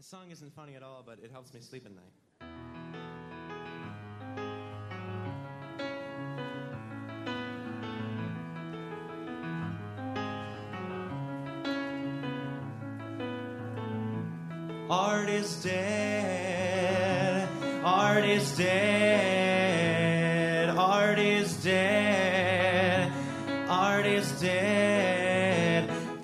His song isn't funny at all, but it helps me sleep at night. Art is dead, art is dead, art is dead, art is dead.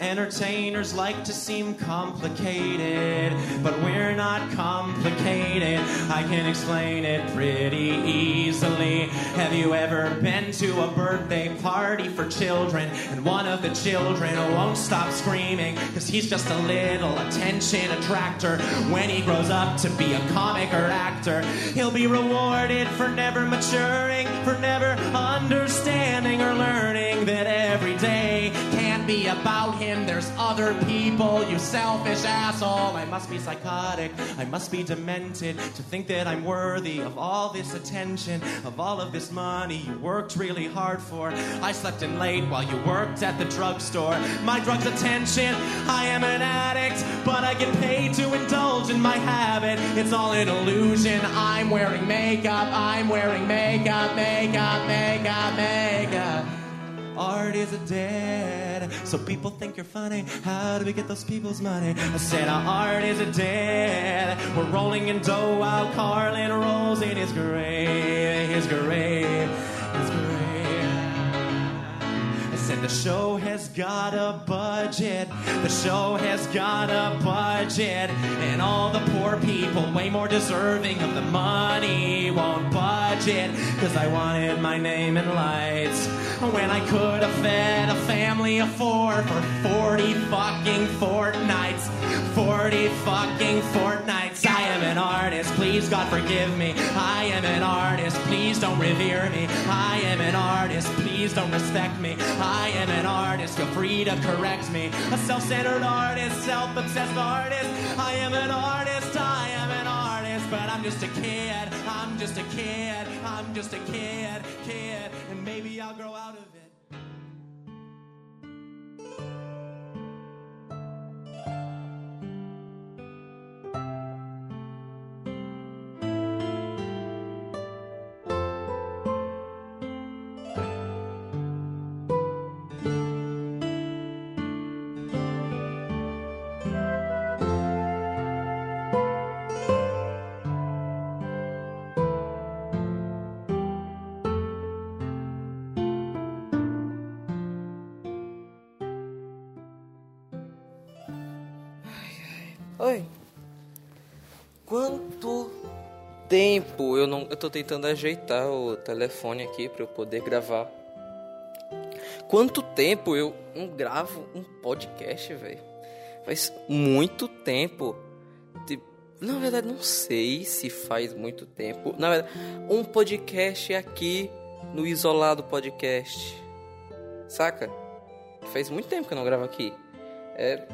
Entertainers like to seem complicated, but we're not complicated. I can explain it pretty easily. Have you ever been to a birthday party for children and one of the children won't stop screaming because he's just a little attention attractor? When he grows up to be a comic or actor, he'll be rewarded for never maturing, for never understanding or learning that every day can't be about him. There's other people, you selfish asshole. I must be psychotic, I must be demented to think that I'm worthy of all this attention, of all of this money you worked really hard for. I slept in late while you worked at the drugstore. My drug's attention, I am an addict, but I get paid to indulge in my habit. It's all an illusion. I'm wearing makeup, I'm wearing makeup, makeup, makeup, makeup. Art is a dead, so people think you're funny. How do we get those people's money? I said our art is a dead. We're rolling in dough while Carlin rolls in his grave, his grave, his grave. I said the show has got a budget, the show has got a budget, and all the poor people way more deserving of the money won't budget. Cause I wanted my name in lights when I could have fed a family of four for 40 fucking fortnights. 40 fucking fortnights. I am an artist, please God forgive me. I am an artist, please don't revere me. I am an artist, please don't respect me. I am an artist, feel free to correct me. A self-centered artist, self-obsessed artist. I am an artist, I am an artist. But I'm just a kid, I'm just a kid, I'm just a kid, kid. And maybe I'll grow out of it. Oi, quanto tempo eu tô tentando ajeitar o telefone aqui pra eu poder gravar. Quanto tempo eu não gravo um podcast, velho? Faz muito tempo. Na verdade, não sei se faz muito tempo. Na verdade, um podcast aqui no Isolado Podcast, saca? Faz muito tempo que eu não gravo aqui. É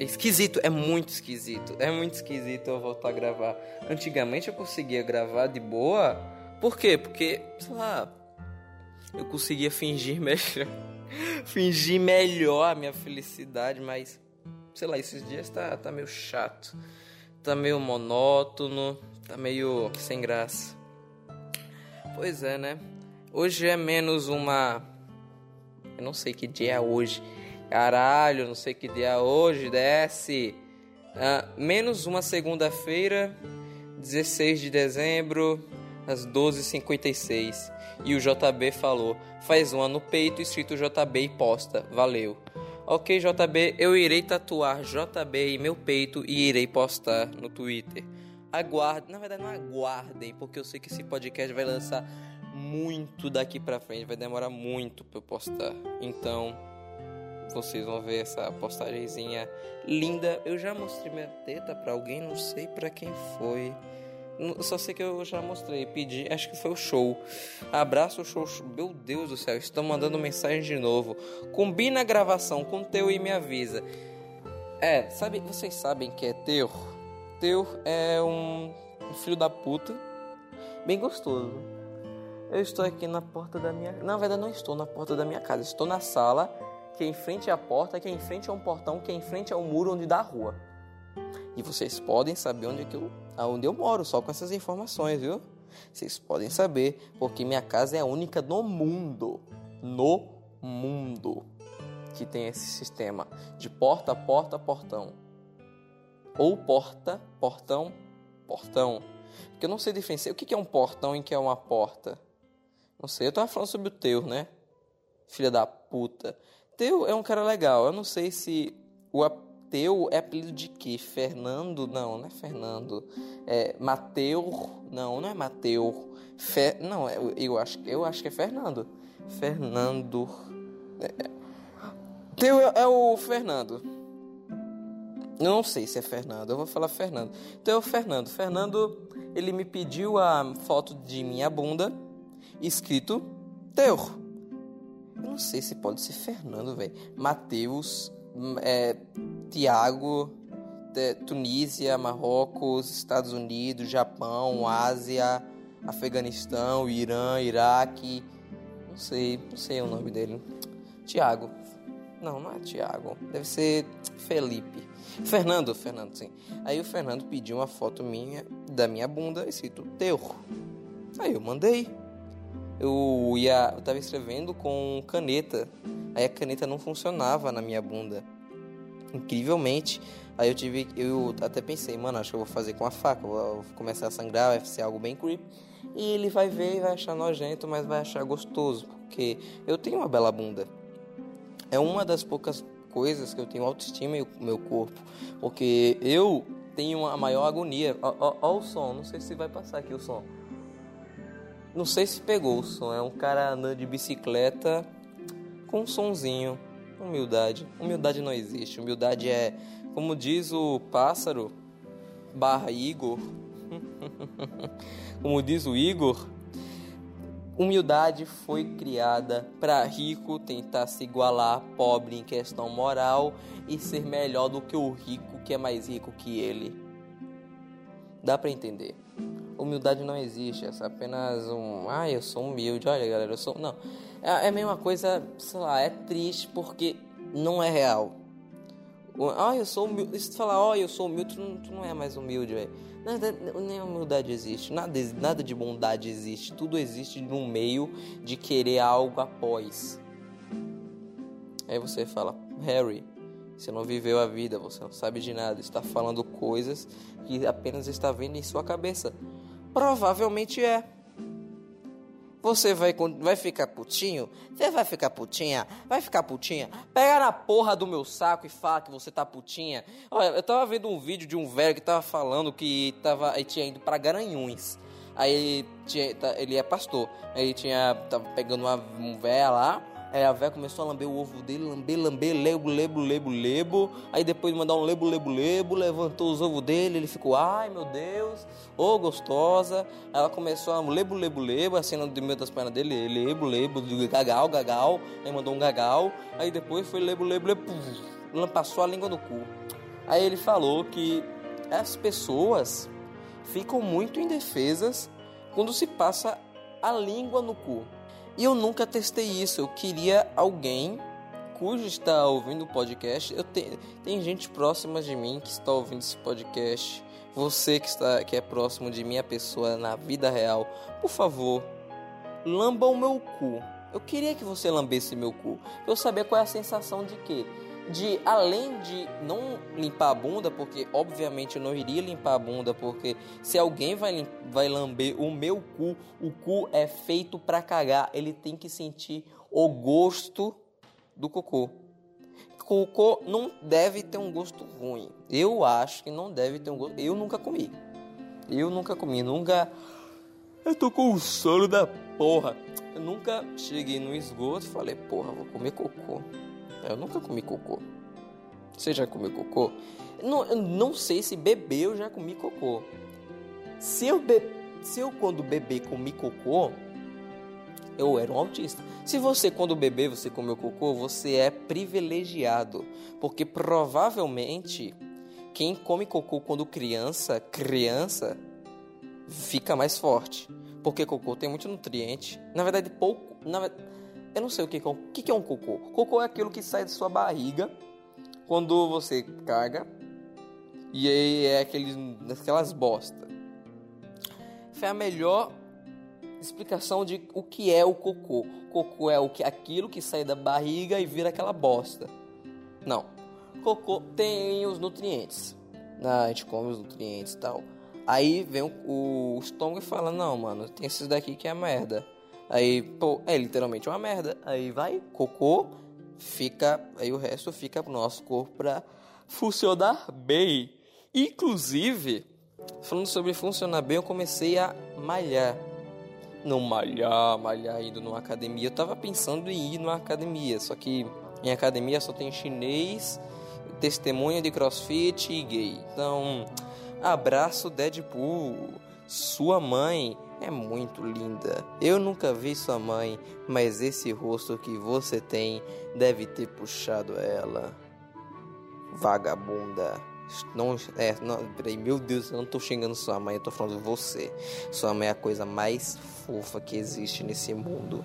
esquisito, é muito esquisito eu voltar a gravar. Antigamente eu conseguia gravar de boa. Por quê? Porque, sei lá, eu conseguia fingir melhor a minha felicidade, mas, sei lá, esses dias tá meio chato, tá meio monótono, tá meio sem graça. Pois é, né? Hoje é menos uma... Eu não sei que dia é hoje. Caralho, não sei que dia hoje, desce. Menos uma segunda-feira, 16 de dezembro, às 12h56. E o JB falou, faz uma no peito, escrito JB e posta, valeu. Ok, JB, eu irei tatuar JB em meu peito e irei postar no Twitter. Aguardem, na verdade não aguardem, porque eu sei que esse podcast vai lançar muito daqui pra frente, vai demorar muito pra eu postar. Então... vocês vão ver essa postagemzinha linda. Eu já mostrei minha teta pra alguém, não sei pra quem foi. Eu só sei que eu já mostrei, pedi, acho que foi o show. Abraço o show. Meu Deus do céu, estão mandando mensagem de novo. Combina a gravação com o teu e me avisa. Sabe, vocês sabem que é teu? Teu é um filho da puta bem gostoso. Eu estou aqui na porta da minha... Na verdade, não estou na porta da minha casa, estou na sala... que é em frente à porta, que é em frente a um portão, que é em frente ao muro onde dá a rua. E vocês podem saber onde eu moro só com essas informações, viu? Vocês podem saber, porque minha casa é a única no mundo, que tem esse sistema de porta, porta, portão. Ou porta, portão, portão. Porque eu não sei diferenciar o que é um portão e o que é uma porta. Não sei, eu tava falando sobre o teu, né? Filha da puta. Teu é um cara legal, eu não sei se o Teu é apelido de quê? Fernando? Não é Fernando. É Mateu? Não é Mateu. Não, eu acho que é Fernando. Fernando. Teu é o Fernando. Eu não sei se é Fernando, eu vou falar Fernando. Então é o Fernando. Fernando, ele me pediu a foto de minha bunda, escrito Teu. Eu não sei se pode ser Fernando, velho. Mateus, Tiago, Tunísia, Marrocos, Estados Unidos, Japão, Ásia, Afeganistão, Irã, Iraque. Não sei o nome dele. Tiago. Não é Tiago. Deve ser Felipe. Fernando, sim. Aí o Fernando pediu uma foto minha, da minha bunda, escrito Teu. Aí eu mandei. Eu tava escrevendo com caneta. Aí a caneta não funcionava na minha bunda. Incrivelmente. Aí eu até pensei, mano, acho que eu vou fazer com a faca. Vou começar a sangrar, vai ser algo bem creepy. E ele vai ver e vai achar nojento, mas vai achar gostoso. Porque eu tenho uma bela bunda. É uma das poucas coisas que eu tenho autoestima e o meu corpo. Porque eu tenho a maior agonia. Ó o som, não sei se vai passar aqui o som. Não sei se pegou o som. É um cara andando de bicicleta com um sonzinho. Humildade não existe. Humildade é, como diz o pássaro / Igor, como diz o Igor, humildade foi criada para rico tentar se igualar a pobre em questão moral e ser melhor do que o rico que é mais rico que ele. Dá para entender? Humildade não existe, é apenas um... Ah, eu sou humilde, olha galera, eu sou... Não, é a mesma coisa, sei lá, é triste porque não é real. Ah, eu sou humilde, se tu falar, eu sou humilde, tu não é mais humilde, velho. Nem humildade existe, nada de bondade existe, tudo existe no meio de querer algo após. Aí você fala, Harry... Você não viveu a vida, você não sabe de nada. Está falando coisas que apenas está vendo em sua cabeça. Provavelmente é. Você vai ficar putinho? Você vai ficar putinha? Vai ficar putinha? Pega na porra do meu saco e fala que você tá putinha. Olha, eu tava vendo um vídeo de um velho que tava falando que tinha ido pra Garanhuns. Aí ele é pastor. Aí tava pegando um velho lá. Aí a véia começou a lamber o ovo dele, lamber, lebo. Aí depois de mandar um lebo, levantou os ovos dele, ele ficou, ai meu Deus, ô gostosa. Aí ela começou a lebo, assim no meio das pernas dele, lebo, gagal. Aí mandou um gagal, aí depois foi lebo, passou a língua no cu. Aí ele falou que as pessoas ficam muito indefesas quando se passa a língua no cu. E eu nunca testei isso, eu queria alguém cujo está ouvindo o podcast, tem gente próxima de mim que está ouvindo esse podcast, você que é próximo de minha pessoa na vida real, por favor, lamba o meu cu, eu queria que você lambesse meu cu, eu sabia qual é a sensação de quê? De, além de não limpar a bunda, porque obviamente eu não iria limpar a bunda, porque se alguém vai lamber o meu cu, o cu é feito pra cagar, ele tem que sentir o gosto do cocô. Cocô não deve ter um gosto ruim, eu acho que não deve ter um gosto, eu nunca comi, eu tô com o sono da porra, eu nunca cheguei no esgoto e falei, porra, vou comer cocô. Eu nunca comi cocô. Você já comeu cocô? Não, eu não sei se beber eu já comi cocô. Se eu quando beber comi cocô, eu era um autista. Se você quando beber você comeu cocô, você é privilegiado. Porque provavelmente quem come cocô quando criança fica mais forte. Porque cocô tem muito nutriente. Na verdade pouco... Eu não sei o que é um cocô. Cocô é aquilo que sai de sua barriga quando você caga E aí é aquelas bosta. Foi a melhor explicação de o que é o cocô. Cocô é aquilo que sai da barriga e vira aquela bosta. Não. Cocô tem os nutrientes. A gente come os nutrientes e tal. Aí vem o estômago e fala, não, mano, tem esses daqui que é merda. Aí, pô, é literalmente uma merda. Aí vai, cocô, fica, aí o resto fica pro nosso corpo pra funcionar bem. Inclusive, falando sobre funcionar bem, eu comecei a malhar. Não malhar, indo numa academia. Eu tava pensando em ir numa academia, só que em academia só tem chinês, testemunha de crossfit e gay. Então, abraço Deadpool, sua mãe é muito linda. Eu nunca vi sua mãe, mas esse rosto que você tem deve ter puxado ela. Vagabunda. Peraí, meu Deus, eu não tô xingando sua mãe, eu tô falando de você. Sua mãe é a coisa mais fofa que existe nesse mundo.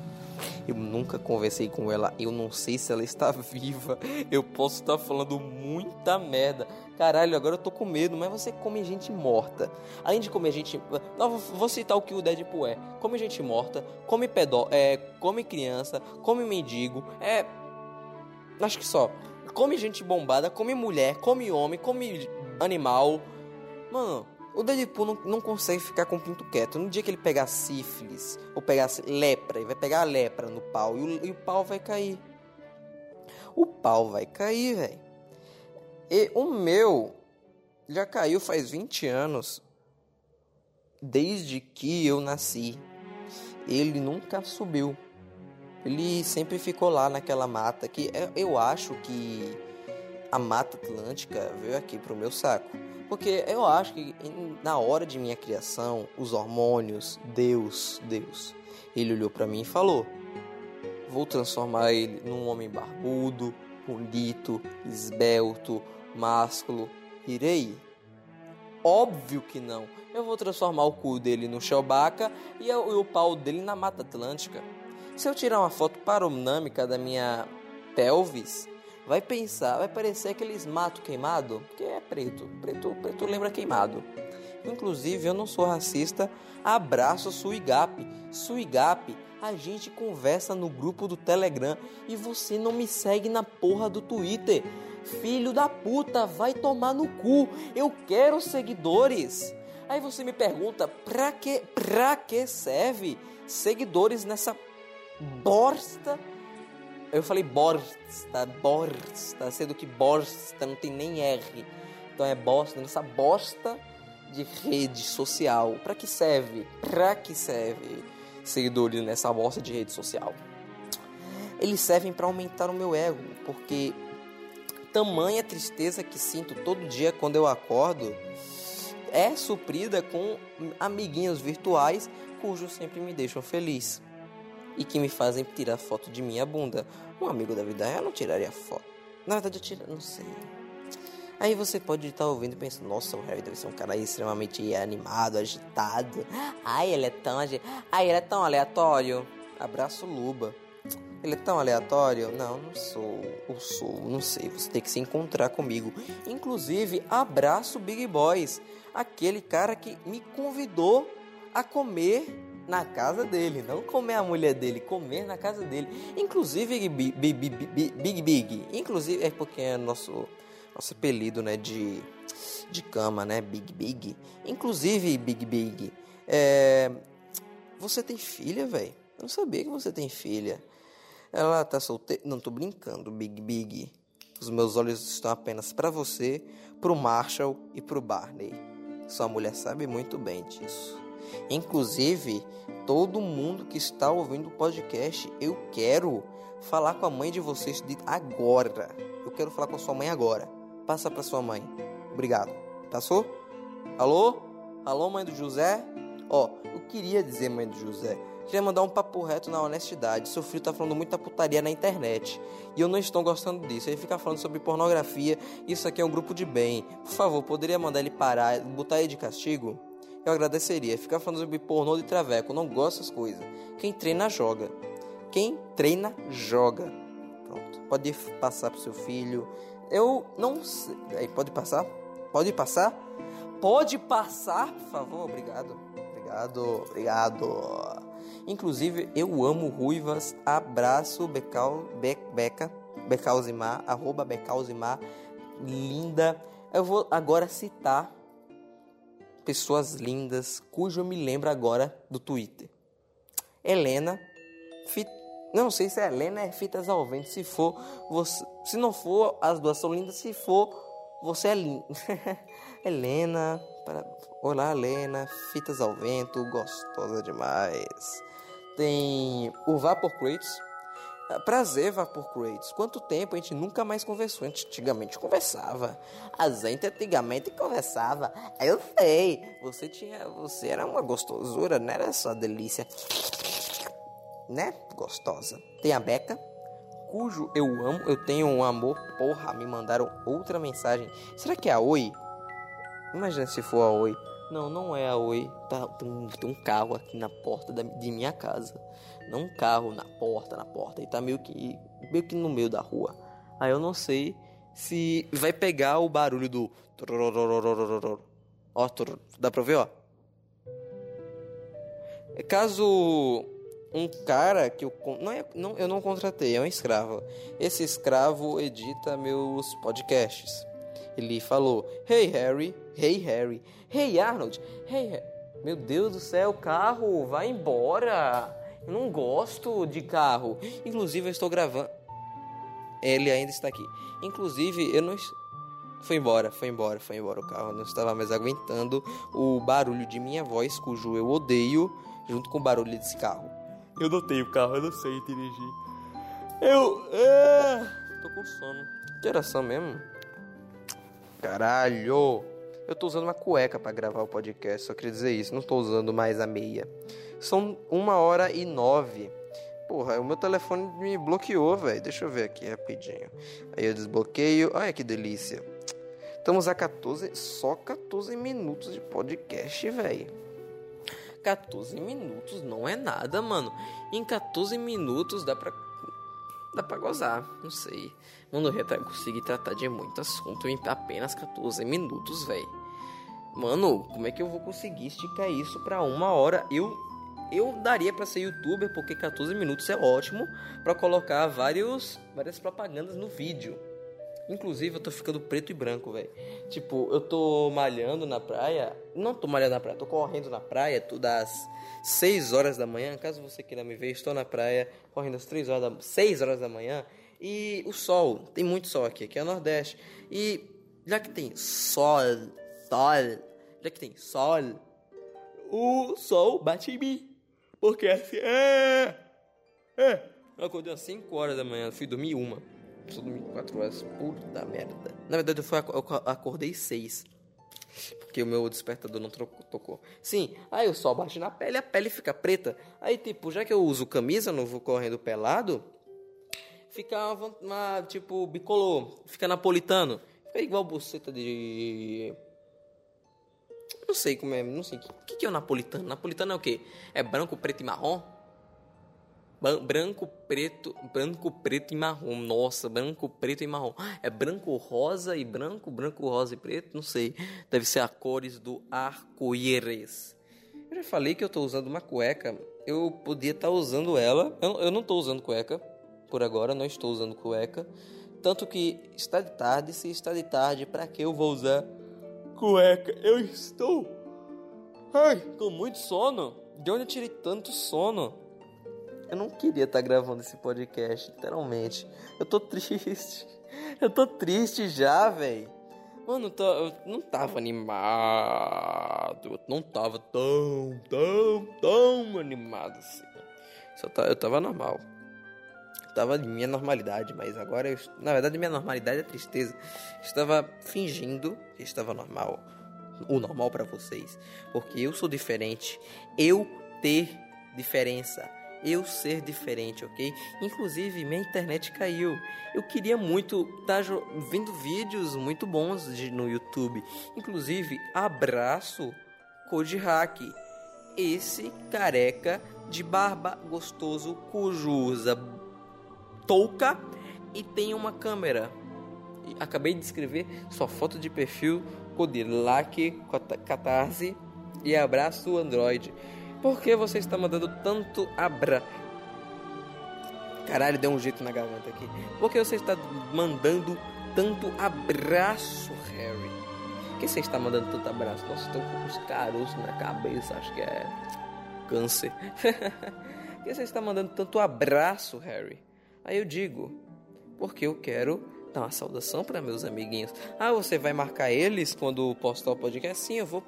Eu nunca conversei com ela, eu não sei se ela está viva. Eu posso estar falando muita merda. Caralho, agora eu tô com medo, mas você come gente morta. Além de comer gente... Não, vou citar o que o Deadpool é. Come gente morta, come come criança, come mendigo, acho que só. Come gente bombada, come mulher, come homem, come animal. Mano, o Deadpool não consegue ficar com o pinto quieto. No dia que ele pegar sífilis ou pegar lepra, ele vai pegar a lepra no pau e o pau vai cair. O pau vai cair, velho. E o meu já caiu faz 20 anos. Desde que eu nasci. Ele nunca subiu. Ele sempre ficou lá naquela mata que eu acho que a Mata Atlântica veio aqui pro meu saco. Porque eu acho que na hora de minha criação, os hormônios, Deus, ele olhou pra mim e falou: vou transformar ele num homem barbudo, bonito, esbelto, másculo. Irei? Óbvio que não. Eu vou transformar o cu dele no Chewbacca e o pau dele na Mata Atlântica. Se eu tirar uma foto panorâmica da minha pelvis, vai parecer aqueles mato queimado, que é preto lembra queimado. Inclusive, eu não sou racista, abraço Suigap, a gente conversa no grupo do Telegram e você não me segue na porra do Twitter. Filho da puta, vai tomar no cu, eu quero seguidores. Aí você me pergunta, pra que serve seguidores nessa bosta? Eu falei bosta, sendo que bosta não tem nem R. Então é bosta, nessa bosta de rede social. Pra que serve? Seguidores nessa bosta de rede social. Eles servem pra aumentar o meu ego, porque tamanha tristeza que sinto todo dia quando eu acordo é suprida com amiguinhos virtuais cujos sempre me deixam feliz. E que me fazem tirar foto de minha bunda. Um amigo da vida real não tiraria foto. Na verdade eu tiro, não sei. Aí você pode estar ouvindo e pensando, nossa, o Harry deve ser um cara extremamente animado, agitado. Ai, ele é tão aleatório. Abraço Luba. Ele é tão aleatório? Não sou. Eu sou, não sei. Você tem que se encontrar comigo. Inclusive, abraço Big Boys. Aquele cara que me convidou a comer na casa dele, não comer a mulher dele, comer na casa dele. Inclusive, Big. Inclusive, é porque é nosso apelido, né, de cama, né, Big. Inclusive, Big, você tem filha, velho? Eu não sabia que você tem filha. Ela tá solteira? Não, tô brincando, Big. Os meus olhos estão apenas pra você, pro Marshall e pro Barney. Sua mulher sabe muito bem disso. Inclusive, todo mundo que está ouvindo o podcast, eu quero falar com a mãe de vocês agora. Eu quero falar com a sua mãe agora. Passa pra sua mãe. Obrigado. Passou? Alô? Alô, mãe do José? Ó, eu queria dizer, mãe do José, queria mandar um papo reto na honestidade. Seu filho tá falando muita putaria na internet e eu não estou gostando disso. Ele fica falando sobre pornografia. Isso aqui é um grupo de bem. Por favor, poderia mandar ele parar, botar ele de castigo? Eu agradeceria. Ficar falando sobre pornô de traveco, não gosto dessas coisas. Quem treina, joga. Pronto. Pode passar pro seu filho. Eu não sei. Aí, pode passar? Pode passar? Pode passar, por favor. Obrigado. Obrigado. Obrigado. Inclusive, eu amo ruivas. Abraço, Becalzimar, arroba Becalzimar. Linda. Eu vou agora citar pessoas lindas, cujo eu me lembro agora do Twitter. Helena. Não sei se é Helena, é Fitas ao Vento. Se for, você... se não for, as duas são lindas. Se for, você é linda. Helena. Olá, Helena. Fitas ao Vento. Gostosa demais. Tem o Vapor Crates. Prazer, Vapor Crates. Quanto tempo a gente nunca mais conversou. Antigamente conversava. A gente antigamente conversava. Eu sei. Você era uma gostosura, não era só delícia. Né? Gostosa. Tem a Beca, cujo eu amo. Eu tenho um amor. Porra, me mandaram outra mensagem. Será que é a Oi? Imagina se for a Oi. Não, não é a Oi. Tá, tem um carro aqui na porta de minha casa. Não, um carro na porta. E tá meio que no meio da rua. Aí eu não sei se vai pegar o barulho do... Ó, dá pra ver, ó. Caso... um cara que eu não contratei, é um escravo. Esse escravo edita meus podcasts. Ele falou: "Hey Harry, hey Harry, hey Arnold, hey Harry." Meu Deus do céu, carro, vai embora. Eu não gosto de carro. Inclusive, eu estou gravando. Ele ainda está aqui. Inclusive, eu não... Foi embora o carro. Eu não estava mais aguentando o barulho de minha voz, cujo eu odeio, junto com o barulho desse carro. Eu não tenho carro, eu não sei dirigir. Tô com sono. Que oração mesmo? Caralho! Eu tô usando uma cueca pra gravar o podcast, só queria dizer isso. Não tô usando mais a meia. São 1h09. Porra, o meu telefone me bloqueou, velho. Deixa eu ver aqui rapidinho. Aí eu desbloqueio. Olha que delícia. Estamos a 14 minutos de podcast, velho. 14 minutos não é nada, mano. Em 14 minutos dá pra gozar, não sei. Mano, eu já consegui tratar de muito assunto em apenas 14 minutos, velho. Mano, como é que eu vou conseguir esticar isso pra 1 hora? Eu daria pra ser youtuber, porque 14 minutos é ótimo pra colocar várias propagandas no vídeo. Inclusive, eu tô ficando preto e branco, velho. Tipo, eu tô malhando na praia. Não tô malhando na praia, tô correndo na praia. Tudo às 6 horas da manhã. Caso você queira me ver, estou na praia correndo às 6 horas da manhã. E o sol, tem muito sol aqui é o Nordeste. E já que tem sol, o sol bate em mim. Porque assim, eu acordei às 5 horas da manhã, fui dormir 1. Só dormi 4 horas, puta merda. Na verdade, eu acordei 6, porque o meu despertador não tocou. Sim, aí o sol bate na pele, a pele fica preta. Aí, tipo, já que eu uso camisa, não vou correndo pelado, fica uma tipo, bicolor, fica napolitano. Fica igual buceta de... não sei como é, não sei. O que é o napolitano? Napolitano é o quê? É branco, preto e marrom? Branco, preto e marrom. Nossa, branco, preto e marrom. É branco, rosa e branco, rosa e preto, não sei. Deve ser a cores do arco-íris. Eu já falei que eu tô usando uma cueca. Eu podia estar usando ela. Eu não tô usando cueca. Por agora, não estou usando cueca. Tanto que está de tarde. Se está de tarde, pra que eu vou usar cueca? Eu estou... ai, com muito sono. De onde eu tirei tanto sono? Eu não queria estar gravando esse podcast, literalmente. Eu tô triste já, velho. Mano, eu não tava animado. Eu não tava tão animado assim. Eu tava normal. Eu tava de minha normalidade, mas agora... na verdade, minha normalidade é tristeza. Eu estava fingindo que estava normal. O normal pra vocês. Porque eu sou diferente. Eu ter diferença. Eu ser diferente, ok? Inclusive, minha internet caiu. Eu queria muito estar vendo vídeos muito bons no YouTube. Inclusive, abraço Code Hack. Esse careca de barba gostoso cujo usa touca e tem uma câmera. Acabei de escrever sua foto de perfil Codir, Like, Catarse e abraço o Android. Por que você está mandando tanto abra? Caralho, deu um jeito na garganta aqui. Por que você está mandando tanto abraço, Harry? Por que você está mandando tanto abraço? Nossa, estou com uns caroços na cabeça, acho que é câncer. Por que você está mandando tanto abraço, Harry? Aí eu digo, porque eu quero dar uma saudação para meus amiguinhos. Ah, você vai marcar eles quando postar o podcast? Sim, eu vou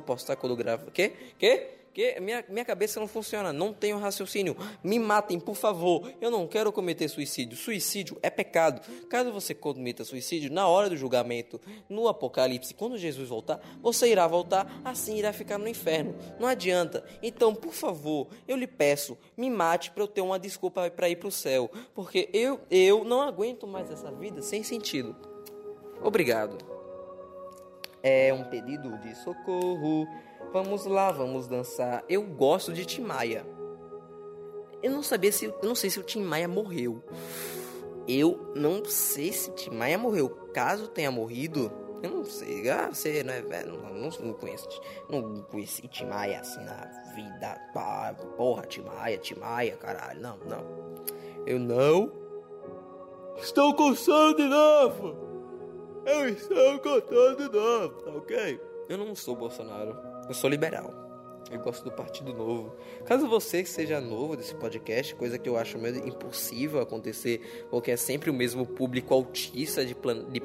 postar quando gravo. Quê? Quê? Porque minha cabeça não funciona, não tenho raciocínio. Me matem, por favor. Eu não quero cometer suicídio. Suicídio é pecado. Caso você cometa suicídio, na hora do julgamento, no Apocalipse, quando Jesus voltar, você irá voltar, assim irá ficar no inferno. Não adianta. Então, por favor, eu lhe peço, me mate para eu ter uma desculpa para ir para o céu. Porque eu não aguento mais essa vida sem sentido. Obrigado. É um pedido de socorro. Vamos lá, vamos dançar. Eu gosto de Tim Maia. Eu não sei se o Tim Maia morreu. Caso tenha morrido, eu não sei. Ah, você não é velho. Não conheço. Não conheci Tim Maia assim na vida. Porra, Tim Maia, caralho. Não. Eu não estou coçando de novo. Eu estou coçando de novo, tá ok? Eu não sou Bolsonaro. Eu sou liberal. Eu gosto do Partido Novo. Caso você seja novo desse podcast, coisa que eu acho meio impossível acontecer, porque é sempre o mesmo público autista de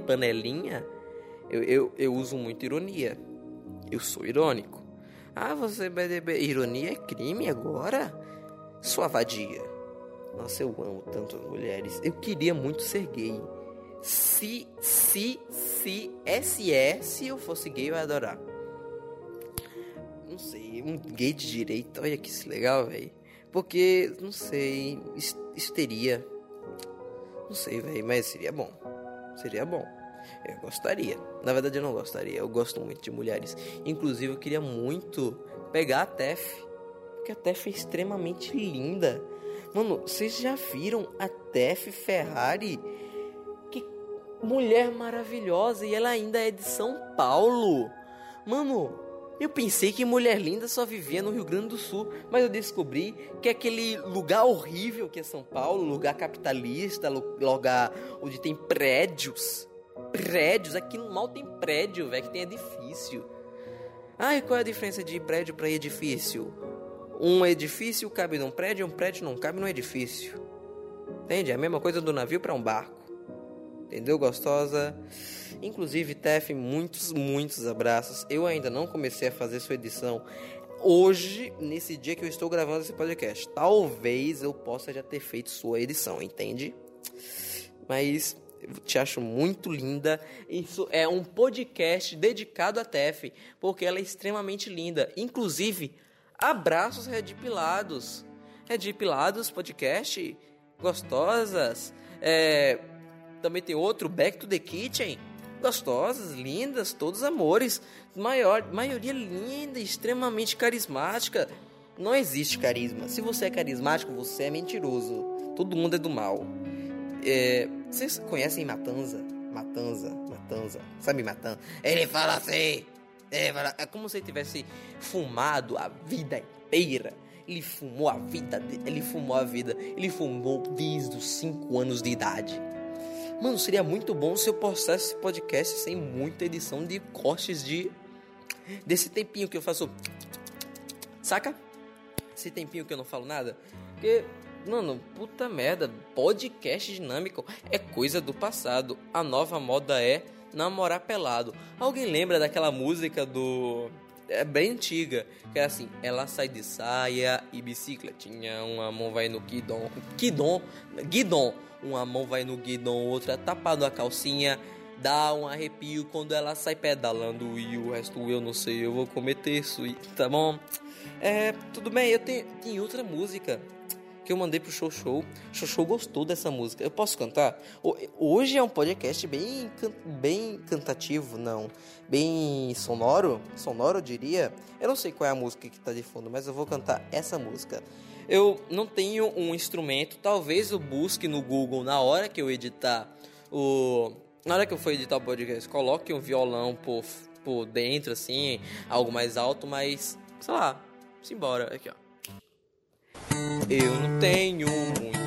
panelinha, eu uso muito ironia. Eu sou irônico. Ah, você... Ironia é crime agora? Sua vadia. Nossa, eu amo tanto as mulheres. Eu queria muito ser gay. Se eu fosse gay, eu ia adorar. Não sei, um gay de direita, olha que legal, velho. Porque, não sei, isso teria... Não sei, velho, mas seria bom. Eu gostaria. Na verdade, eu não gostaria, eu gosto muito de mulheres. Inclusive, eu queria muito pegar a Tef. Porque a Tef é extremamente linda. Mano, vocês já viram a Tef Ferrari? Que mulher maravilhosa, e ela ainda é de São Paulo. Mano... Eu pensei que mulher linda só vivia no Rio Grande do Sul, mas eu descobri que aquele lugar horrível que é São Paulo, lugar capitalista, lugar onde tem prédios, aqui mal tem prédio, velho, que tem edifício. Ah, e qual é a diferença de prédio para edifício? Um edifício cabe num prédio, um prédio não cabe num edifício. Entende? É a mesma coisa do navio para um barco. Entendeu, gostosa? Inclusive, Tef, muitos abraços. Eu ainda não comecei a fazer sua edição hoje, nesse dia que eu estou gravando esse podcast. Talvez eu possa já ter feito sua edição, entende? Mas eu te acho muito linda. Isso é um podcast dedicado a Tef, porque ela é extremamente linda. Inclusive, abraços redipilados. Redipilados, podcast, gostosas. Também tem outro, Back to the Kitchen. Gostosas, lindas, todos amores. Maioria linda, extremamente carismática. Não existe carisma. Se você é carismático, você é mentiroso. Todo mundo é do mal. Vocês conhecem Matanza? Matanza. Sabe Matanza? Ele fala assim. É como se ele tivesse fumado a vida inteira. Ele fumou a vida. Ele fumou desde os 5 anos de idade. Mano, seria muito bom se eu postasse esse podcast sem muita edição de cortes desse tempinho que eu faço... Saca? Esse tempinho que eu não falo nada. Porque, mano, puta merda, podcast dinâmico é coisa do passado. A nova moda é namorar pelado. Alguém lembra daquela música do... É bem antiga, que era assim: ela sai de saia e bicicletinha, uma mão vai no guidon, uma mão vai no guidon, outra tapada na calcinha, dá um arrepio quando ela sai pedalando, e o resto eu não sei, eu vou cometer suicídio, tá bom? Tudo bem, eu tenho outra música que eu mandei pro Xoxô. Xoxô gostou dessa música, eu posso cantar? Hoje é um podcast bem cantativo, não, bem sonoro eu diria. Eu não sei qual é a música que tá de fundo, mas eu vou cantar essa música. Eu não tenho um instrumento, talvez eu busque no Google na hora que eu for editar o podcast, coloque um violão por tipo, dentro, assim, algo mais alto, mas, sei lá, simbora. Aqui, ó. Eu não tenho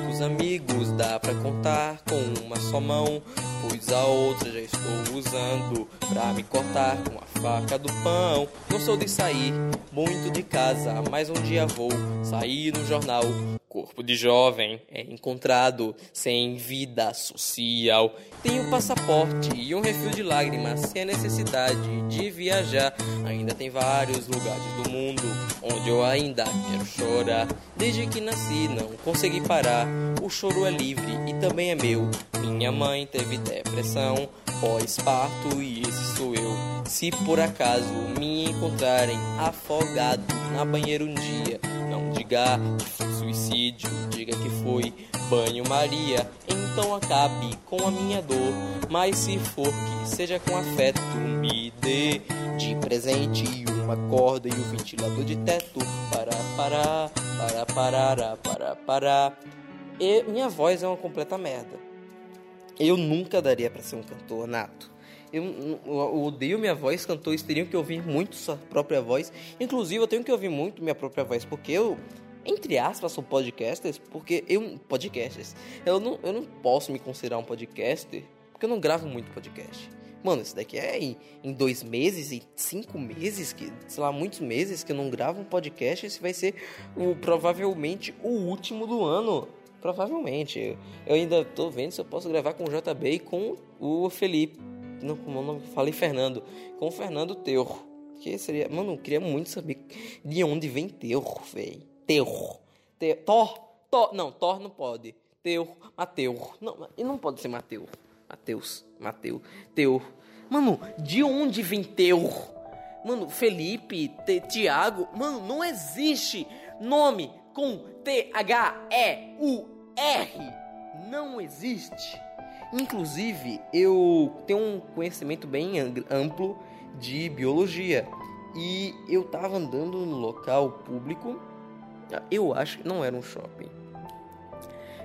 muitos amigos, dá pra contar com uma só mão, pois a outra já estou usando pra me cortar com a faca do pão. Não sou de sair muito de casa, mas um dia vou sair no jornal. Corpo de jovem é encontrado sem vida social. Tenho passaporte e um refil de lágrimas, sem a necessidade de viajar. Ainda tem vários lugares do mundo onde eu ainda quero chorar. Desde que nasci não consegui parar, o choro é livre e também é meu. Minha mãe teve depressão pós-parto e esse sou eu. Se por acaso me encontrarem afogado na banheira um dia, não diga suicídio, diga que foi banho-maria. Então acabe com a minha dor, mas se for que seja com afeto, me dê de presente uma corda e um ventilador de teto. Para, para. E minha voz é uma completa merda. Eu nunca daria pra ser um cantor nato. Eu odeio minha voz, cantores teriam que ouvir muito sua própria voz. Inclusive, eu tenho que ouvir muito minha própria voz, porque eu, entre aspas, sou podcasters, porque eu... Podcasters. Eu não posso me considerar um podcaster, porque eu não gravo muito podcast. Mano, isso daqui é em 2 meses, em 5 meses, que, sei lá, muitos meses que eu não gravo um podcast. Esse vai ser provavelmente o último do ano. Provavelmente. Eu ainda tô vendo se eu posso gravar com o JB e com o Felipe. Não, como eu não falei Fernando, com o Fernando Teor, que seria, mano, eu queria muito saber de onde vem Teor, velho. Thor não pode. Teor, Mateus, não, e não pode ser Mateus, Teor. Mano, de onde vem Teor? Mano, Felipe, Tiago, mano, não existe nome com T-H-E-U-R, não existe. Inclusive, eu tenho um conhecimento bem amplo de biologia. E eu tava andando no local público. Eu acho que não era um shopping.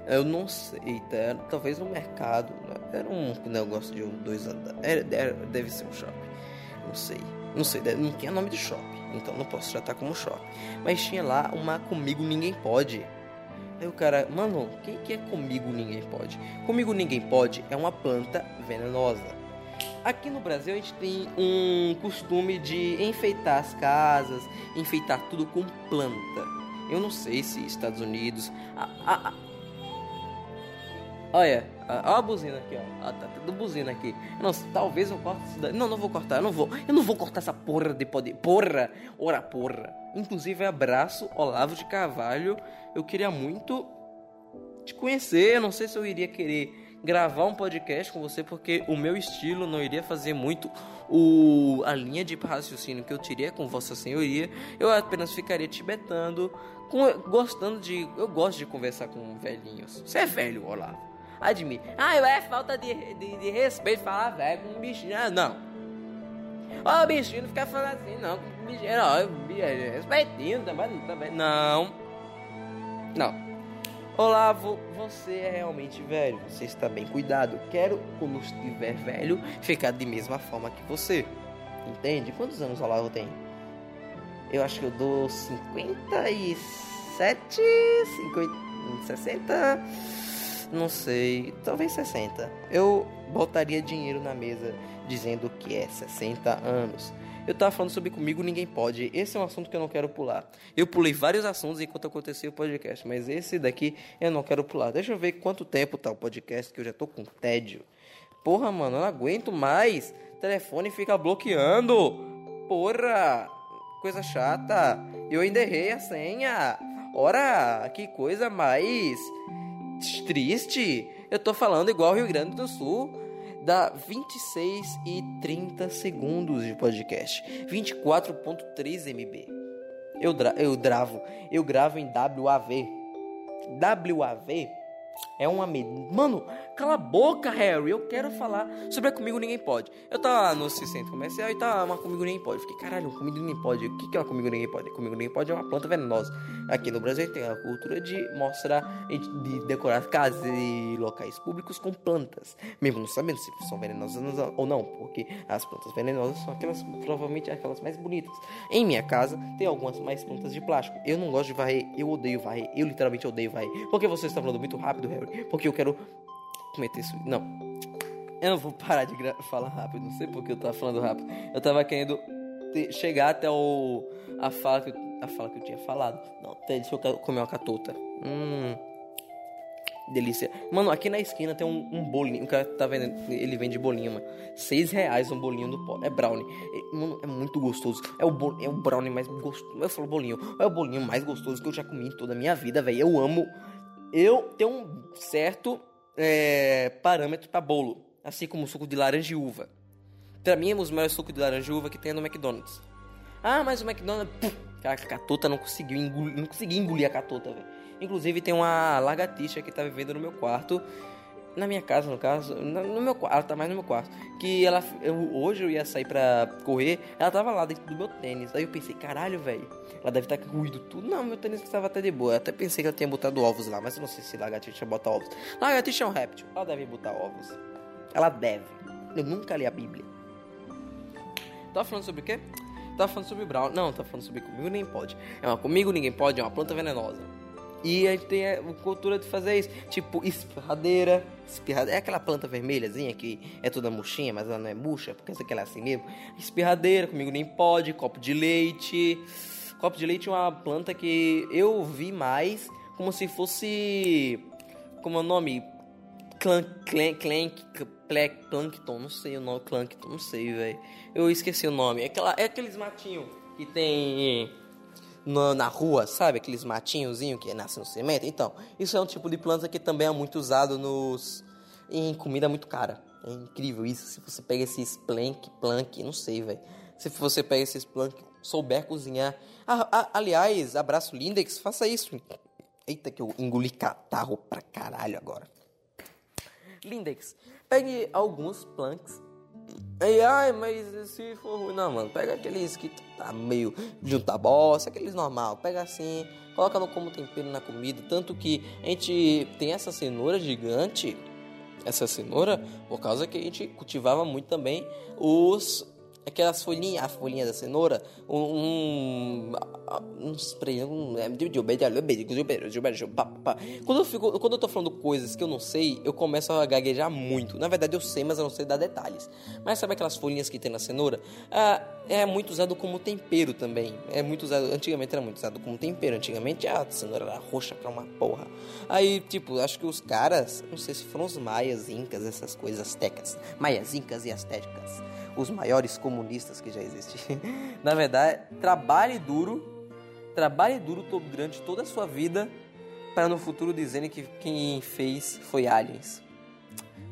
Eu não sei, tá? Talvez no mercado. Era um negócio de 2 andares. Deve ser um shopping. Não sei, não tinha nome de shopping. Então não posso tratar como shopping. Mas tinha lá uma Comigo Ninguém Pode. Aí o cara, mano, o que é Comigo Ninguém Pode? Comigo Ninguém Pode é uma planta venenosa. Aqui no Brasil a gente tem um costume de enfeitar as casas, enfeitar tudo com planta. Eu não sei se Estados Unidos... Olha, olha a buzina aqui, ó. Ah, tá tendo buzina aqui. Nossa, talvez eu corte isso daí. Não vou cortar, eu não vou cortar essa porra de poder. Porra. Inclusive, abraço, Olavo de Carvalho. Eu queria muito te conhecer. Eu não sei se eu iria querer gravar um podcast com você, porque o meu estilo não iria fazer muito a linha de raciocínio que eu teria com vossa senhoria. Eu apenas ficaria te betando, eu gosto de conversar com velhinhos. Você é velho, Olavo. Admito. É falta de respeito falar velho com um bichinho. Ah, não. Ó, bichinho, não fica falando assim, não. Com bichinho, não. Respeitinho também. Não. Olavo, você é realmente velho. Você está bem cuidado. Quero, quando estiver velho, ficar de mesma forma que você. Entende? Quantos anos Olavo tem? Eu acho que eu dou 57... 50, 60... Não sei, talvez 60. Eu botaria dinheiro na mesa dizendo que é 60 anos. Eu tava falando sobre Comigo Ninguém Pode. Esse é um assunto que eu não quero pular. Eu pulei vários assuntos enquanto acontecia o podcast, mas esse daqui eu não quero pular. Deixa eu ver quanto tempo tá o podcast, que eu já tô com tédio. Porra, mano, eu não aguento mais. O telefone fica bloqueando. Porra, coisa chata. Eu ainda errei a senha. Ora, que coisa mais... triste. Eu tô falando igual Rio Grande do Sul. Dá 26 e 30 segundos de podcast, 24.3 MB. Eu gravo em WAV. WAV é uma... Mano, cala a boca, Harry, eu quero falar sobre a Comigo Ninguém Pode. Eu tava no centro comercial e tava uma Comigo Ninguém Pode. Fiquei, caralho, Comigo Ninguém Pode. O que é uma Comigo Ninguém Pode? Comigo Ninguém Pode é uma planta venenosa. Aqui no Brasil tem a cultura de mostrar, de decorar casas e locais públicos com plantas. Mesmo não sabendo se são venenosas ou não, porque as plantas venenosas são aquelas, provavelmente, aquelas mais bonitas. Em minha casa tem algumas mais plantas de plástico. Eu não gosto de varrer, eu odeio varrer, eu literalmente odeio varrer. Por que você está falando muito rápido, Harry? Porque eu quero cometer isso. Não, eu não vou parar de falar rápido, não sei porque eu tava falando rápido. Eu tava querendo chegar até a fala que eu tinha falado. Não, deixa eu comer uma catuta. Delícia. Mano, aqui na esquina tem um bolinho. O cara tá vendendo, ele vende bolinho, mano. R$6 um bolinho do pó. É brownie. Mano, é muito gostoso. É o brownie mais gostoso. Eu falo bolinho. É o bolinho mais gostoso que eu já comi em toda a minha vida, velho. Eu amo. Eu tenho um certo parâmetro pra bolo. Assim como o suco de laranja e uva. Pra mim, é um dos melhores sucos de laranja e uva que tem no McDonald's. Ah, mas o McDonald's... Caraca, a catota não consegui engolir a catota, velho. Inclusive tem uma lagartixa que tá vivendo no meu quarto. Na minha casa, no caso. No meu quarto, ela tá mais no meu quarto. Que ela... hoje eu ia sair pra correr. Ela tava lá dentro do meu tênis. Aí eu pensei, caralho, velho, ela deve estar com ruído tudo. Não, meu tênis estava até de boa. Eu até pensei que ela tinha botado ovos lá. Mas eu não sei se lagartixa bota ovos. Lagartixa é um réptil. Ela deve botar ovos. Ela deve. Eu nunca li a Bíblia. Tá falando sobre o quê? Tá falando sobre brown. Não, tá falando sobre Comigo Ninguém Pode. É uma Comigo Ninguém Pode, é uma planta venenosa. E a gente tem a cultura de fazer isso. Tipo, espirradeira. É aquela planta vermelhazinha que é toda murchinha, mas ela não é murcha, porque essa que ela é assim mesmo. Espirradeira, Comigo Ninguém Pode, copo de leite. Copo de leite é uma planta que eu vi mais como se fosse... Como é o nome? Plankton, não sei o nome. Plankton, não sei, velho. Eu esqueci o nome. É aqueles matinhos que tem... Na rua, sabe? Aqueles matinhozinhos que nascem no cimento. Então, isso é um tipo de planta que também é muito usado em comida muito cara. É incrível isso. Se você pega esses plank, não sei, velho. Se você pega esses plank, souber cozinhar. Aliás, abraço Lindex, faça isso. Eita, que eu engoli catarro pra caralho agora. Lindex, pegue alguns planks. Ai, mas se for ruim, não, mano. Pega aqueles que tá meio junto à bosta, aqueles normal. Pega assim, coloca no como tempero na comida. Tanto que a gente tem essa cenoura gigante. Essa cenoura, por causa que a gente cultivava muito também aquelas folhinhas, a folhinha da cenoura. Quando eu tô falando coisas que eu não sei, eu começo a gaguejar muito. Na verdade eu sei, mas eu não sei dar detalhes. Mas sabe aquelas folhinhas que tem na cenoura? É muito usado como tempero também. É muito usado, antigamente era muito usado como tempero. Antigamente a cenoura era roxa pra uma porra. Aí tipo, acho que os caras, não sei se foram os maias, incas, essas coisas, astecas. Maias, incas e astecas, os maiores comunistas que já existem. Na verdade, trabalhe duro durante toda a sua vida para no futuro dizerem que quem fez foi aliens.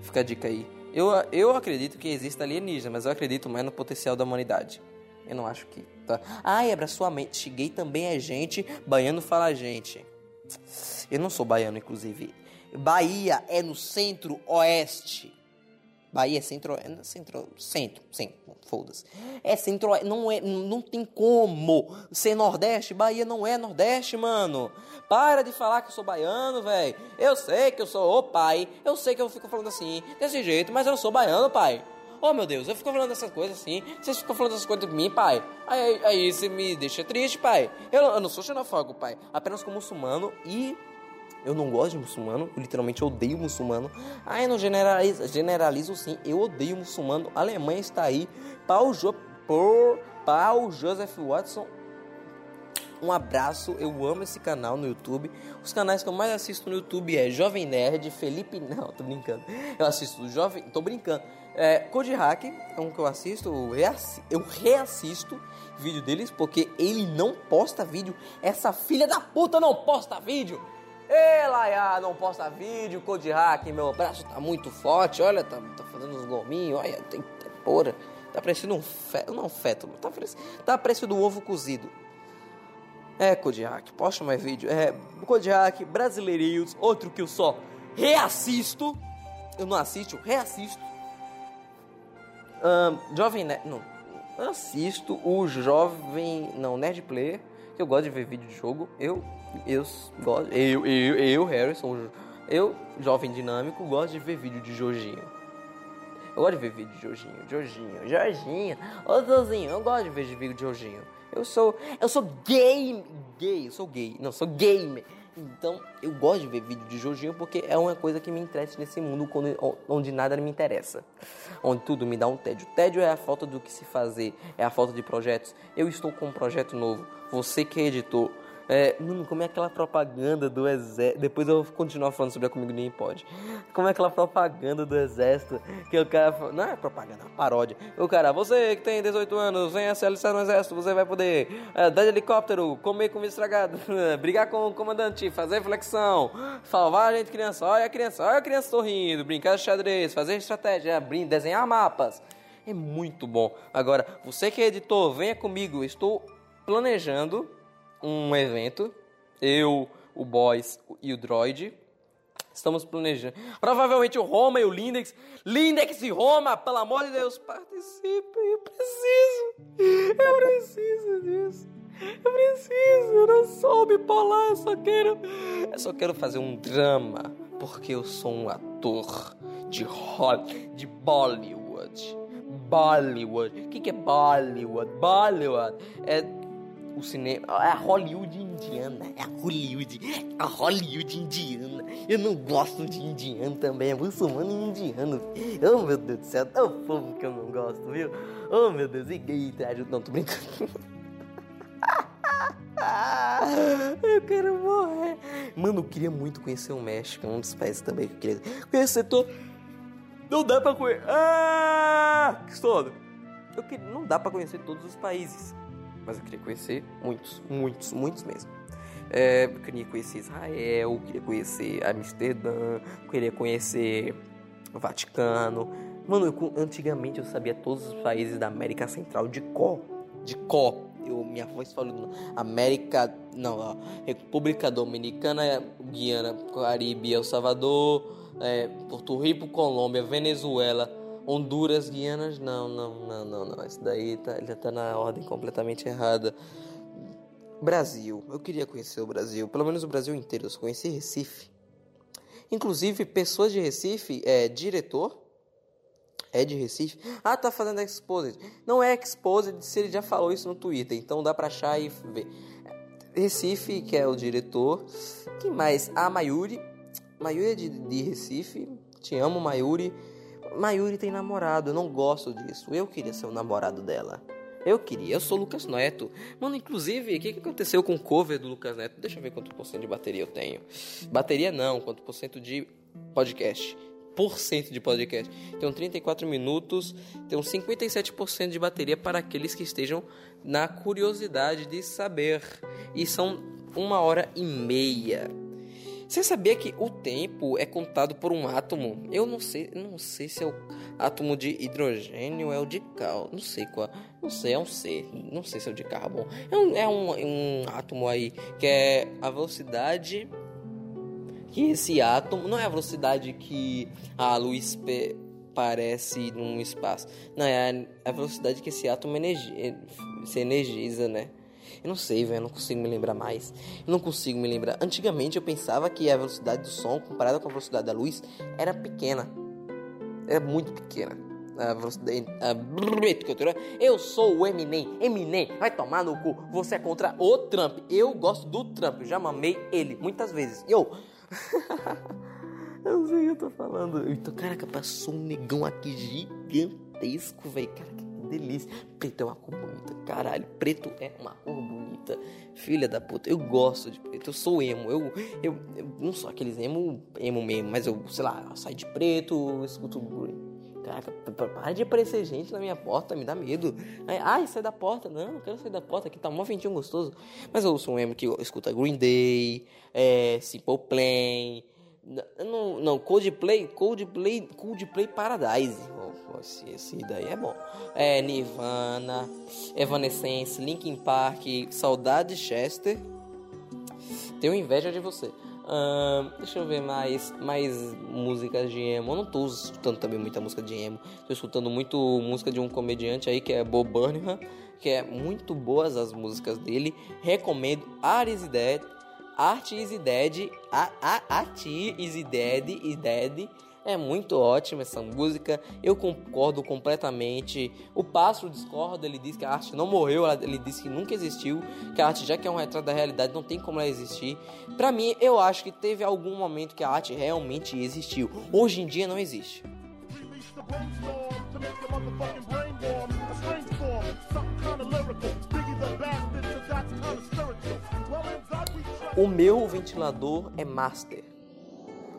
Fica a dica aí. Eu acredito que exista alienígena, mas eu acredito mais no potencial da humanidade. Eu não acho que... Tá. Ai, abraçou a mente. Cheguei também é gente. Baiano fala gente. Eu não sou baiano, inclusive. Bahia é no centro-oeste. Bahia é centro, sim, foda-se. É centro, não tem como ser nordeste. Bahia não é nordeste, mano. Para de falar que eu sou baiano, velho. Eu sei que eu sou, pai, eu sei que eu fico falando assim, desse jeito, mas eu sou baiano, pai. Oh, meu Deus, eu fico falando essas coisas assim, vocês ficam falando essas coisas de mim, pai. Aí você me deixa triste, pai. Eu não sou xenofóbico, pai, apenas como muçulmano e... Eu não gosto de muçulmano, eu literalmente odeio muçulmano. Ah, eu não generalizo sim, eu odeio muçulmano. A Alemanha está aí. Paul Joseph Watson, um abraço. Eu amo esse canal no YouTube. Os canais que eu mais assisto no YouTube é Jovem Nerd, Felipe... Não, tô brincando. Eu assisto Jovem... Tô brincando. Code Hack é um que eu assisto. Eu reassisto vídeo deles porque ele não posta vídeo. Essa filha da puta não posta vídeo. Ei, Laia, não posta vídeo, Code Hack, meu braço tá muito forte, olha, tá fazendo uns gominhos, olha, tem porra, tá parecendo um feto, não feto, tá parecendo um ovo cozido. Code Hack, posta mais vídeo, Code Hack, Brasileirinhos, outro que eu só reassisto, eu não assisto, eu reassisto. Jovem Nerd, não, eu assisto o Jovem, não, Nerd Player, que eu gosto de ver vídeo de jogo, eu, Harrison, Jovem Dinâmico, gosto de ver vídeo de Jorginho. Eu gosto de ver vídeo de Jorginho. Ô Zozinho, eu gosto de ver vídeo de Jorginho. Eu sou gamer. Então, eu gosto de ver vídeo de Jorginho porque é uma coisa que me interessa nesse mundo onde nada me interessa. Onde tudo me dá um tédio. Tédio é a falta do que se fazer, é a falta de projetos. Eu estou com um projeto novo. Você que é editor. Como é aquela propaganda do exército? Depois eu vou continuar falando sobre a Comigo Ninguém Pode. Como é aquela propaganda do exército que o cara... Não é propaganda, é uma paródia. O cara, você que tem 18 anos, venha se alistar no exército, você vai poder dar de helicóptero, comer comida estragada, brigar com o comandante, fazer flexão, salvar a gente criança, olha a criança sorrindo, brincar de xadrez, fazer estratégia, desenhar mapas. É muito bom. Agora, você que é editor, venha comigo, eu estou planejando um evento, eu, o Boys e o Droid, estamos planejando, provavelmente o Roma e o Lindex e Roma, pelo amor de Deus, participem, eu preciso disso, eu não sou bipolar, eu só quero fazer um drama, porque eu sou um ator de Bollywood, o que é Bollywood? Bollywood é o cinema, é a Hollywood indiana. Eu não gosto de indiano também, é muçulmano e indiano. Oh, meu Deus do céu, é o povo que eu não gosto, viu? Oh, meu Deus, e gay, não, tô brincando. Eu quero morrer. Mano, eu queria muito conhecer o México, é um dos países também que eu queria conhecer todo. Não dá pra conhecer... Não dá pra conhecer todos os países. Mas eu queria conhecer muitos mesmo. Eu queria conhecer Israel, queria conhecer Amsterdã, queria conhecer o Vaticano. Mano, antigamente eu sabia todos os países da América Central de cor. Minha voz falou República Dominicana, Guiana, Caribe, El Salvador, Porto Rico, Colômbia, Venezuela, Honduras, Guianas, não. Isso daí já tá na ordem completamente errada. Brasil. Eu queria conhecer o Brasil. Pelo menos o Brasil inteiro. Eu só conheci Recife. Inclusive, pessoas de Recife, diretor, de Recife. Ah, tá fazendo Exposed. Não é Exposed se ele já falou isso no Twitter. Então dá pra achar e ver. Recife, que é o diretor. Quem mais? A Mayuri. Mayuri é de Recife. Te amo, Mayuri. Mayuri tem namorado, eu não gosto disso. Eu queria ser o namorado dela. Eu sou o Lucas Neto. Mano, inclusive, o que aconteceu com o cover do Lucas Neto? Deixa eu ver quanto % de bateria eu tenho. Bateria não, quanto % de podcast. Tenho 34 minutos, tenho 57% de bateria para aqueles que estejam na curiosidade de saber. E são 1h30. Você sabia que o tempo é contado por um átomo? Eu não sei se é o átomo de hidrogênio ou é o de carbono. Não sei qual. Não sei se é o de carbono. É um átomo aí que é a velocidade que esse átomo... Não é a velocidade que a luz parece num espaço. Não, é a velocidade que esse átomo se energiza, né? Eu não sei, velho, eu não consigo me lembrar. Antigamente eu pensava que a velocidade do som comparada com a velocidade da luz era pequena. Era muito pequena. A velocidade... Eu sou o Eminem. Eminem, vai tomar no cu. Você é contra o Trump. Eu gosto do Trump. Eu já mamei ele muitas vezes. Eu não sei o que eu tô falando. Então, caraca, passou um negão aqui gigantesco, velho. Caraca. Delícia, preto é uma cor bonita, caralho, preto é uma cor bonita, filha da puta, eu gosto de preto, eu sou emo, eu não sou aqueles emo mesmo, mas eu, sei lá, eu saio de preto, eu escuto, caraca, para de aparecer gente na minha porta, me dá medo, sai da porta, não quero sair da porta, aqui tá mó ventinho gostoso, mas eu sou um emo que escuta Green Day, Simple Plan, Não, Coldplay Paradise. Esse daí é bom. Nirvana, Evanescence, Linkin Park, Saudade Chester. Tenho inveja de você. Deixa eu ver mais músicas de emo. Eu não tô escutando também muita música de emo. Tô escutando muito música de um comediante aí que é Bob Burnham, que é muito boas as músicas dele. Recomendo Art Is Dead. É muito ótima essa música, eu concordo completamente. O Pássaro discorda, ele diz que a arte não morreu, ele diz que nunca existiu, que a arte, já que é um retrato da realidade, não tem como ela existir. Pra mim, eu acho que teve algum momento que a arte realmente existiu. Hoje em dia não existe. O meu ventilador é Master.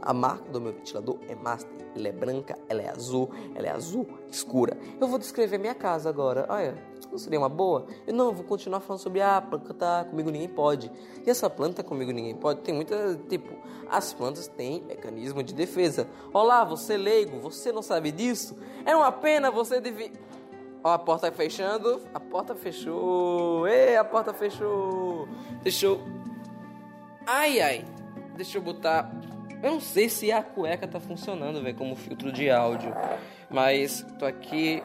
A marca do meu ventilador é Master. Ela é branca, ela é azul escura. Eu vou descrever minha casa agora. Olha, não seria uma boa? Eu vou continuar falando sobre a planta Comigo Ninguém Pode. E essa planta Comigo Ninguém Pode tem muita... as plantas têm mecanismo de defesa. Olá, você leigo, você não sabe disso? É uma pena você deve... Ó, a porta fechando. A porta fechou. Ei, a porta fechou. Fechou. Ai. Deixa eu botar... Eu não sei se a cueca tá funcionando, velho, como filtro de áudio. Mas tô aqui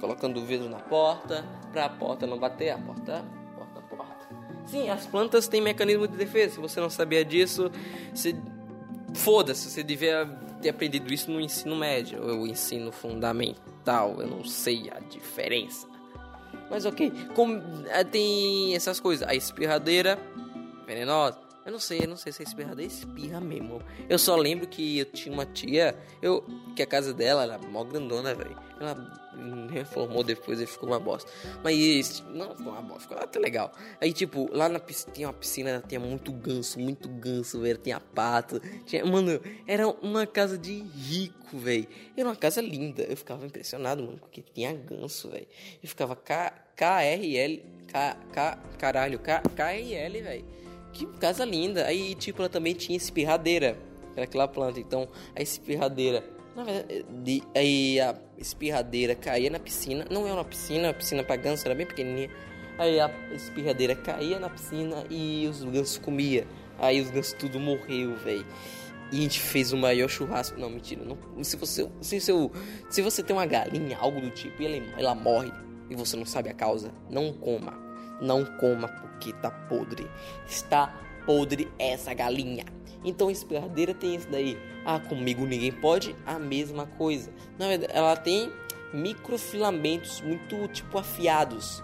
colocando o vidro na porta, pra porta não bater. A porta. Sim, as plantas têm mecanismo de defesa. Se você não sabia disso, foda-se, você devia ter aprendido isso no ensino médio ou ensino fundamental. Eu não sei a diferença. Mas ok, tem essas coisas. A espirradeira venenosa. Eu não sei se a espirradeira espirra mesmo. Eu só lembro que eu tinha uma tia, que a casa dela era mó grandona, velho. Ela reformou depois e ficou uma bosta. Mas não ficou uma bosta, ficou até legal. Aí, lá na piscina, tinha uma piscina, tinha muito ganso, velho. Tinha pato. Mano, era uma casa de rico, velho. Era uma casa linda. Eu ficava impressionado, mano, porque tinha ganso, velho. Eu ficava KRL, velho. Que casa linda. Aí, ela também tinha espirradeira. Era aquela planta. Então, a espirradeira... Na verdade, aí a espirradeira caía na piscina. Não era uma piscina. A piscina pra ganso era bem pequenininha. Aí, a espirradeira caía na piscina e os gansos comiam. Aí, os gansos tudo morreu, velho. E a gente fez o maior churrasco. Não, mentira. Não, se você tem uma galinha, algo do tipo, e ela morre e você não sabe a causa, não coma. Não coma porque tá podre. Está podre essa galinha. Então a espirradeira tem isso daí. Ah, Comigo Ninguém Pode, a mesma coisa. Na verdade, ela tem microfilamentos muito afiados.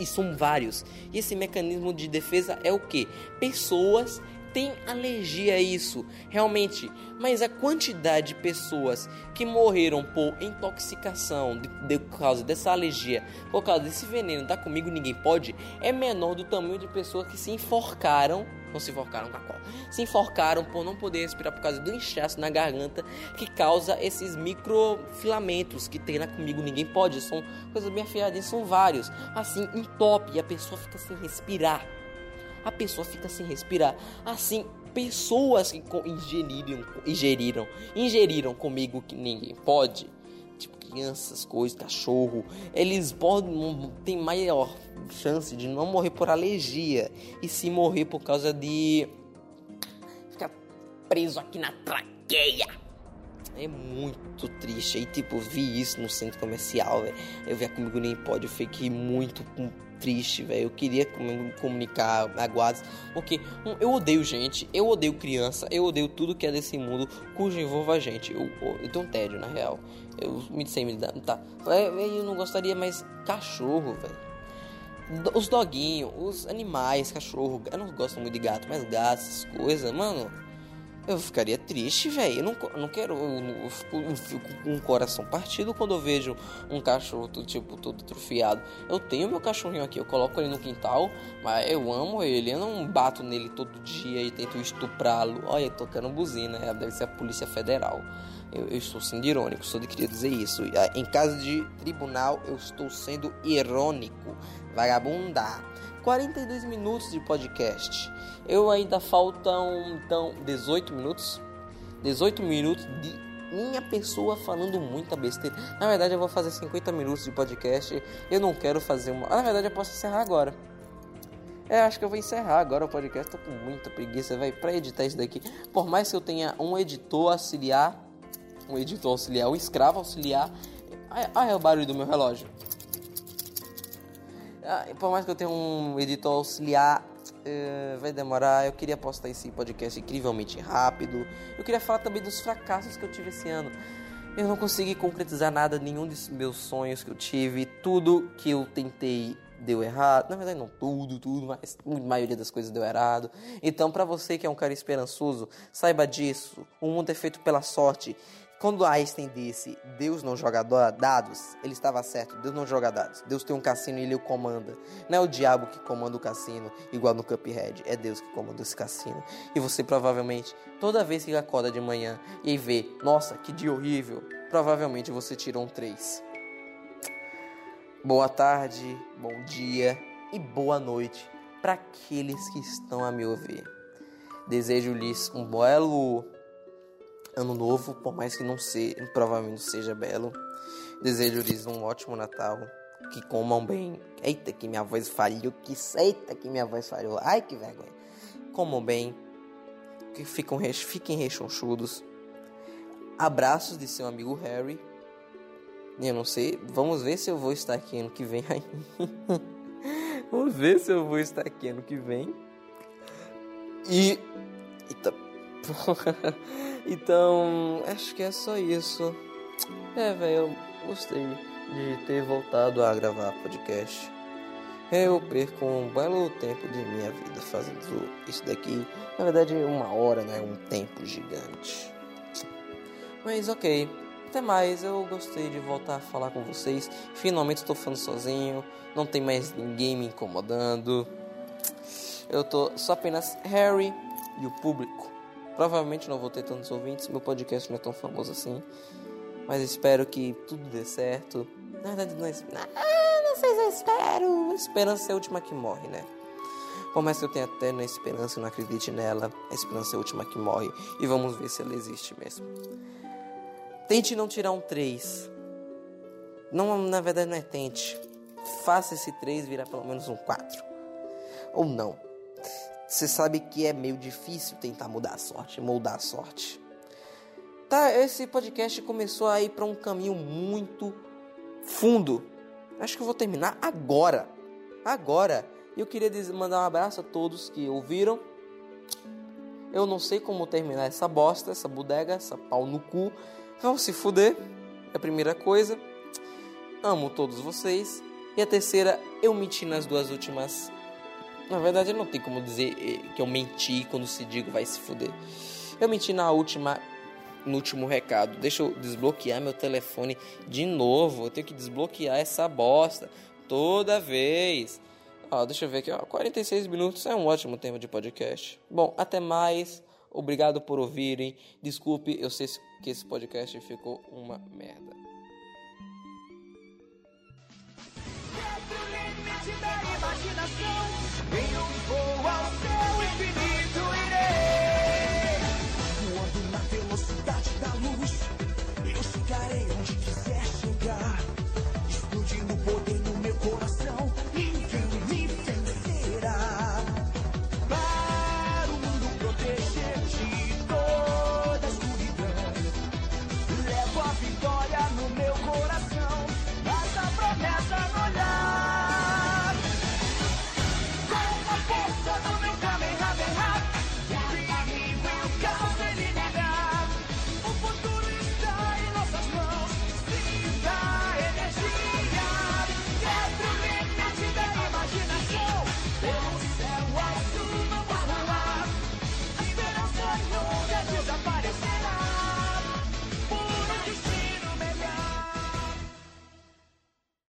E são vários. E esse mecanismo de defesa é o quê? Pessoas têm alergia a isso. Realmente. Mas a quantidade de pessoas que morreram por intoxicação por causa dessa alergia, por causa desse veneno da Comigo Ninguém Pode, é menor do tamanho de pessoas que se enforcaram. Não se enforcaram na cola. Se enforcaram por não poder respirar por causa do inchaço na garganta que causa esses microfilamentos que tem na Comigo Ninguém Pode. São coisas bem afiadas, são vários. Assim, entope e a pessoa fica sem respirar. Assim, pessoas que ingeriram Comigo que Ninguém Pode, crianças, coisas, cachorro, eles têm maior chance de não morrer por alergia e se morrer por causa de ficar preso aqui na traqueia. É muito triste. Aí, eu vi isso no centro comercial, velho. Eu vi a Comigo Nem Pode. Eu fiquei muito triste, velho. Eu queria comunicar a guarda. Porque eu odeio gente. Eu odeio criança. Eu odeio tudo que é desse mundo cujo envolva a gente. Eu tenho um tédio, na real. Eu me sei me dar. Tá. Eu não gostaria mais cachorro, velho. Os doguinhos, os animais, cachorro. Eu não gosto muito de gato, mas gato, essas coisas, mano. Eu ficaria triste, velho. Eu não quero. Eu fico com o coração partido quando eu vejo um cachorro todo atrofiado. Eu tenho meu cachorrinho aqui, eu coloco ele no quintal, mas eu amo ele. Eu não bato nele todo dia e tento estuprá-lo. Olha, tocando buzina, deve ser a Polícia Federal. Eu estou sendo irônico, só queria dizer isso. Em caso de tribunal, eu estou sendo irônico. Vagabunda. 42 minutos de podcast. Eu ainda faltam, então, 18 minutos. 18 minutos de minha pessoa falando muita besteira. Na verdade, eu vou fazer 50 minutos de podcast. Eu não quero fazer uma... Na verdade, eu posso encerrar agora. É, acho que eu vou encerrar agora o podcast. Tô com muita preguiça, velho, pra editar isso daqui. Por mais que eu tenha um escravo auxiliar. Ai, é o barulho do meu relógio. Por mais que eu tenha um editor auxiliar, vai demorar. Eu queria postar esse podcast incrivelmente rápido. Eu queria falar também dos fracassos que eu tive esse ano. Eu não consegui concretizar nada, nenhum dos meus sonhos que eu tive. Tudo que eu tentei deu errado. Na verdade, não tudo, mas a maioria das coisas deu errado. Então, pra você que é um cara esperançoso, saiba disso. O mundo é feito pela sorte. Quando Einstein disse, Deus não joga dados, ele estava certo, Deus não joga dados. Deus tem um cassino e ele o comanda. Não é o diabo que comanda o cassino, igual no Cuphead, é Deus que comanda esse cassino. E você provavelmente, toda vez que acorda de manhã e vê, nossa, que dia horrível, provavelmente você tirou um 3. Boa tarde, bom dia e boa noite para aqueles que estão a me ouvir. Desejo-lhes um belo ano novo, por mais que provavelmente seja belo. Desejo-lhes um ótimo Natal, que comam bem. Eita, que minha voz falhou, ai, que vergonha. Comam bem, que fiquem rechonchudos. Abraços de seu amigo Harry. Eu não sei, vamos ver se eu vou estar aqui ano que vem. E... eita porra... Então, acho que é só isso. É, velho, eu gostei de ter voltado a gravar podcast. Eu perco um belo tempo de minha vida fazendo isso daqui. Na verdade, uma hora, né? Um tempo gigante. Mas, ok. Até mais. Eu gostei de voltar a falar com vocês. Finalmente estou falando sozinho. Não tem mais ninguém me incomodando. Eu tô só apenas Harry e o público. Provavelmente não vou ter tantos ouvintes, meu podcast não é tão famoso assim. Mas espero que tudo dê certo. Na verdade, não sei se eu espero. A esperança é a última que morre, né? Por mais que eu tenha até na esperança e não acredite nela, a esperança é a última que morre. E vamos ver se ela existe mesmo. Tente não tirar um 3. Não, na verdade, não é tente. Faça esse 3 virar pelo menos um 4. Ou não. Você sabe que é meio difícil tentar moldar a sorte. Tá, esse podcast começou a ir pra um caminho muito fundo. Acho que eu vou terminar agora. Eu queria mandar um abraço a todos que ouviram. Eu não sei como terminar essa bosta, essa bodega, essa pau no cu. Vão se fuder, é a primeira coisa. Amo todos vocês. E a terceira, eu menti nas duas últimas... Na verdade, eu não tenho como dizer que eu menti quando se digo vai se fuder. Eu menti no último recado. Deixa eu desbloquear meu telefone de novo. Eu tenho que desbloquear essa bosta toda vez. Ó, deixa eu ver aqui. Ó, 46 minutos é um ótimo tempo de podcast. Bom, até mais. Obrigado por ouvirem. Desculpe, eu sei que esse podcast ficou uma merda. Imaginação.